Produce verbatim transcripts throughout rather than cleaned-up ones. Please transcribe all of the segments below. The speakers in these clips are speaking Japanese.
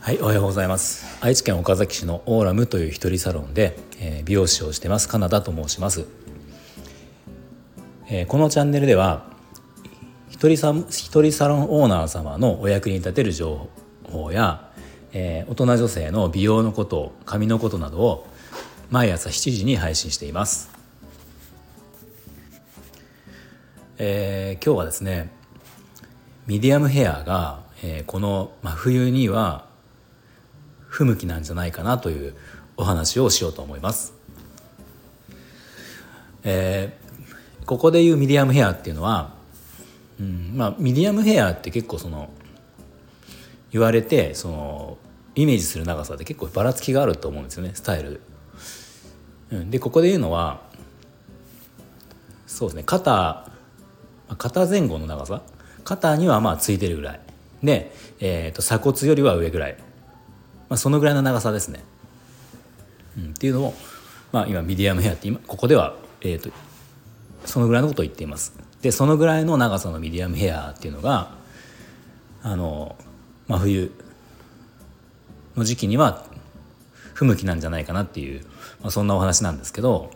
はい、おはようございます。愛知県岡崎市のオーラムという一人サロンで美容師をしてますカナダと申します。このチャンネルでは一人サロンオーナー様のお役に立てる情報や大人女性の美容のこと、髪のことなどを毎朝しちじに配信しています。えー、今日はですね、ミディアムヘアが、えー、この真冬には不向きなんじゃないかなというお話をしようと思います。えー、ここでいうミディアムヘアっていうのは、うんまあ、ミディアムヘアって結構その言われてそのイメージする長さで結構ばらつきがあると思うんですよね、スタイルで。ここで言うのはそうですね、肩肩前後の長さ、肩にはまあついてるぐらいで、えー、と鎖骨よりは上ぐらい、まあ、そのぐらいの長さですね、うん、っていうのを、まあ、今ミディアムヘアって今ここでは、えー、とそのぐらいのことを言っています。でそのぐらいの長さのミディアムヘアっていうのがあの、まあ、冬の時期には不向きなんじゃないかなっていう、まあ、そんなお話なんですけど、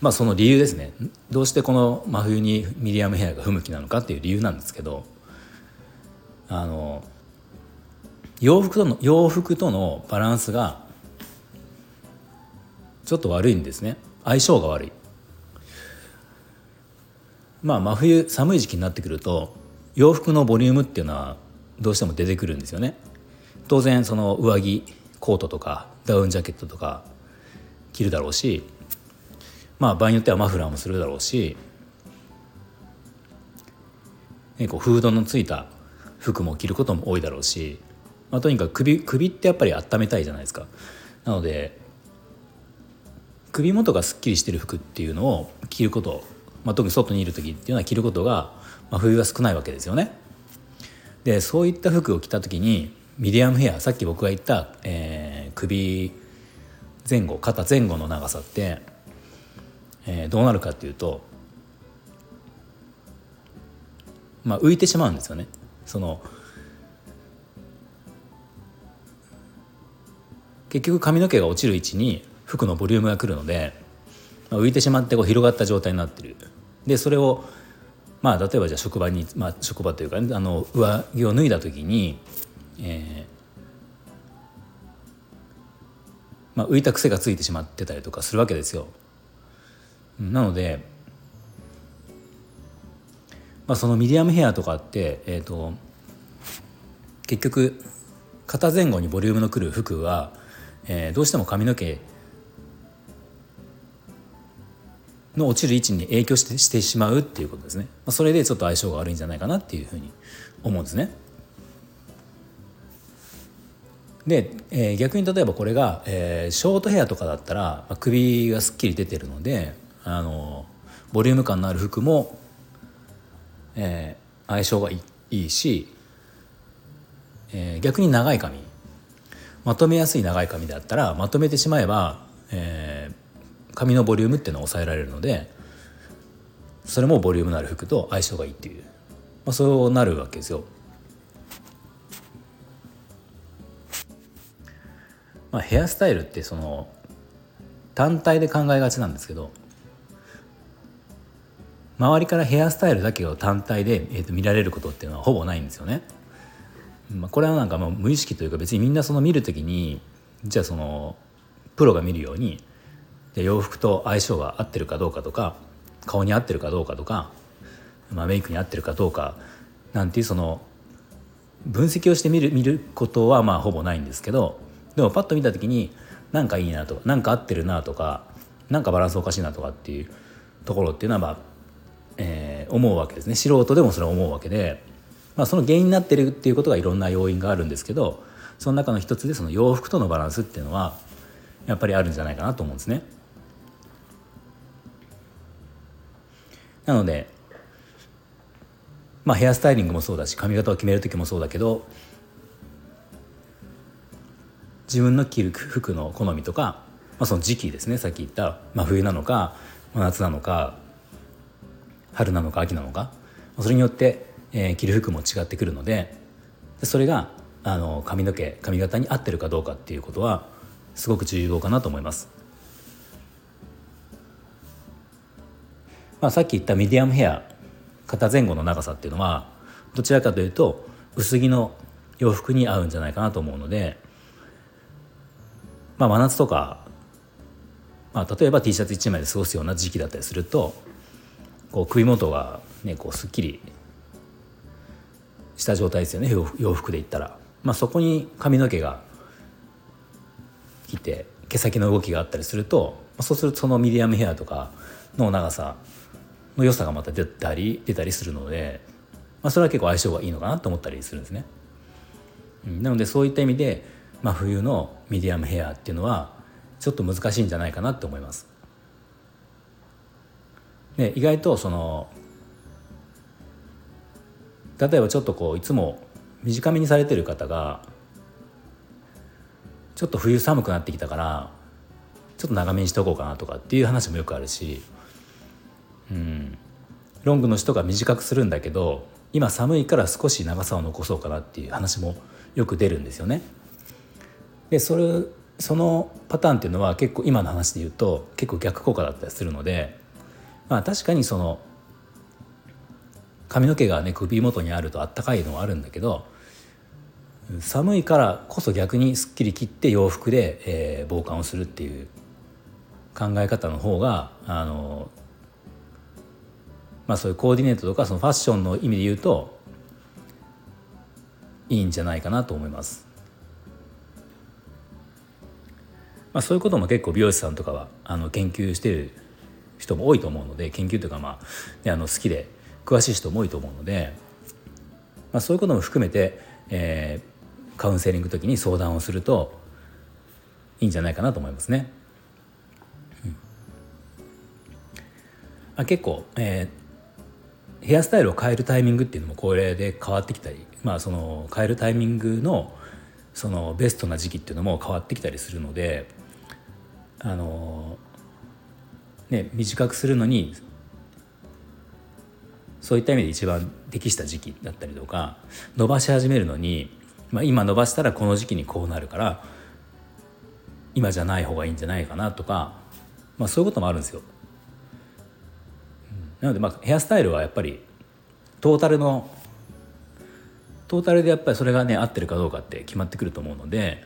まあ、その理由ですね。どうしてこの真冬にミディアムヘアが不向きなのかっていう理由なんですけど、あの洋服との洋服とのバランスがちょっと悪いんですね。相性が悪い。まあ真冬寒い時期になってくると洋服のボリュームっていうのはどうしても出てくるんですよね。当然その上着、コートとかダウンジャケットとか着るだろうし、まあ、場合によってはマフラーもするだろうし、こうフードのついた服も着ることも多いだろうし、まあ、とにかく 首, 首ってやっぱり温めたいじゃないですか。なので首元がすっきりしてる服っていうのを着ること、まあ、特に外にいる時っていうのは着ることが、まあ、冬は少ないわけですよね。でそういった服を着た時にミディアムヘア、さっき僕が言った、えー、首前後、肩前後の長さってえー、どうなるかっていうと、まあ、浮いてしまうんですよね。その結局髪の毛が落ちる位置に服のボリュームが来るので、まあ、浮いてしまってこう広がった状態になってる。でそれを、まあ、例えばじゃあ職場に、まあ、職場というか、ね、あの上着を脱いだ時に、えーまあ、浮いた癖がついてしまってたりとかするわけですよ。なので、まあ、そのミディアムヘアとかって、えーと、結局肩前後にボリュームのくる服は、えー、どうしても髪の毛の落ちる位置に影響して、してしまうっていうことですね。まあ、それでちょっと相性が悪いんじゃないかなっていうふうに思うんですね。で、えー、逆に例えばこれが、えー、ショートヘアとかだったら、まあ、首がすっきり出てるので、あのボリューム感のある服も、えー、相性がいいし、えー、逆に長い髪、まとめやすい長い髪だったらまとめてしまえば、えー、髪のボリュームっていうのを抑えられるので、それもボリュームのある服と相性がいいっていう、まあ、そうなるわけですよ。まあ、ヘアスタイルってその単体で考えがちなんですけど、周りからヘアスタイルだけを単体で、えー、と見られることっていうのはほぼないんですよね。まあ、これはなんかまあ無意識というか、別にみんなその見るときにじゃあそのプロが見るように洋服と相性が合ってるかどうかとか、顔に合ってるかどうかとか、まあ、メイクに合ってるかどうかなんていうその分析をして見る、見ることはまあほぼないんですけど、でもパッと見た時になんかいいなとか、なんか合ってるなとか、なんかバランスおかしいなとかっていうところっていうのは、まあえー、思うわけですね。素人でもそれを思うわけで、まあ、その原因になってるっていうことがいろんな要因があるんですけど、その中の一つでその洋服とのバランスっていうのはやっぱりあるんじゃないかなと思うんですね。なので、まあ、ヘアスタイリングもそうだし、髪型を決める時もそうだけど、自分の着る服の好みとか、まあ、その時期ですね。さっき言った、まあ、冬なのか、夏なのか春なのか秋なのか、それによって、えー、着る服も違ってくるので、それがあの髪の毛髪型に合ってるかどうかっていうことはすごく重要かなと思います。まあ、さっき言ったミディアムヘア、肩前後の長さっていうのはどちらかというと薄着の洋服に合うんじゃないかなと思うので、まあ、真夏とか、まあ、例えば T シャツいちまいで過ごすような時期だったりすると、こう首元が、ね、こうすっきりした状態ですよね、洋服で言ったら。まあ、そこに髪の毛が来て毛先の動きがあったりすると、そうするとそのミディアムヘアとかの長さの良さがまた出たり出たりするので、まあ、それは結構相性がいいのかなと思ったりするんですね。なのでそういった意味で、まあ、冬のミディアムヘアっていうのはちょっと難しいんじゃないかなと思います。で、意外とその例えばちょっとこういつも短めにされてる方がちょっと冬寒くなってきたからちょっと長めにしておこうかなとかっていう話もよくあるし、うん、ロングの人が短くするんだけど今寒いから少し長さを残そうかなっていう話もよく出るんですよね。で、それそのパターンっていうのは結構今の話で言うと結構逆効果だったりするので、まあ、確かにその髪の毛がね首元にあるとあったかいのはあるんだけど、寒いからこそ逆にすっきり切って洋服で、えー、防寒をするっていう考え方の方があの、まあ、そういうコーディネートとかそのファッションの意味で言うといいんじゃないかなと思います。まあ、そういうことも結構美容師さんとかはあの研究してる人も多いと思うので、研究というか、まあね、あの好きで詳しい人も多いと思うので、まあ、そういうことも含めて、えー、カウンセリングの時に相談をするといいんじゃないかなと思いますね。うん、あ結構、えー、ヘアスタイルを変えるタイミングっていうのもこれで変わってきたり、まあ、その変えるタイミングのそのベストな時期っていうのも変わってきたりするので、あのーね、短くするのにそういった意味で一番適した時期だったりとか、伸ばし始めるのに、まあ、今伸ばしたらこの時期にこうなるから今じゃない方がいいんじゃないかなとか、まあ、そういうこともあるんですよ。なのでまあヘアスタイルはやっぱりトータルのトータルでやっぱりそれがね合ってるかどうかって決まってくると思うので、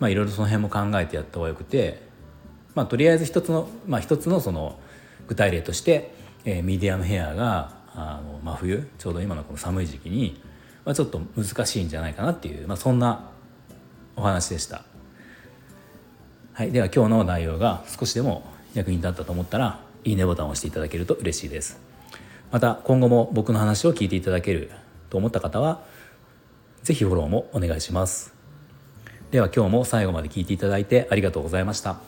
まあいろいろその辺も考えてやった方がよくて、まあ、とりあえず一つの、まあ、一つのその具体例としてえー、ミディアムヘアがあの真冬ちょうど今のこの寒い時期に、まあ、ちょっと難しいんじゃないかなっていう、まあ、そんなお話でした。はい、では今日の内容が少しでも役に立ったと思ったらいいねボタンを押していただけると嬉しいです。また今後も僕の話を聞いていただけると思った方はぜひフォローもお願いします。では今日も最後まで聞いていただいてありがとうございました。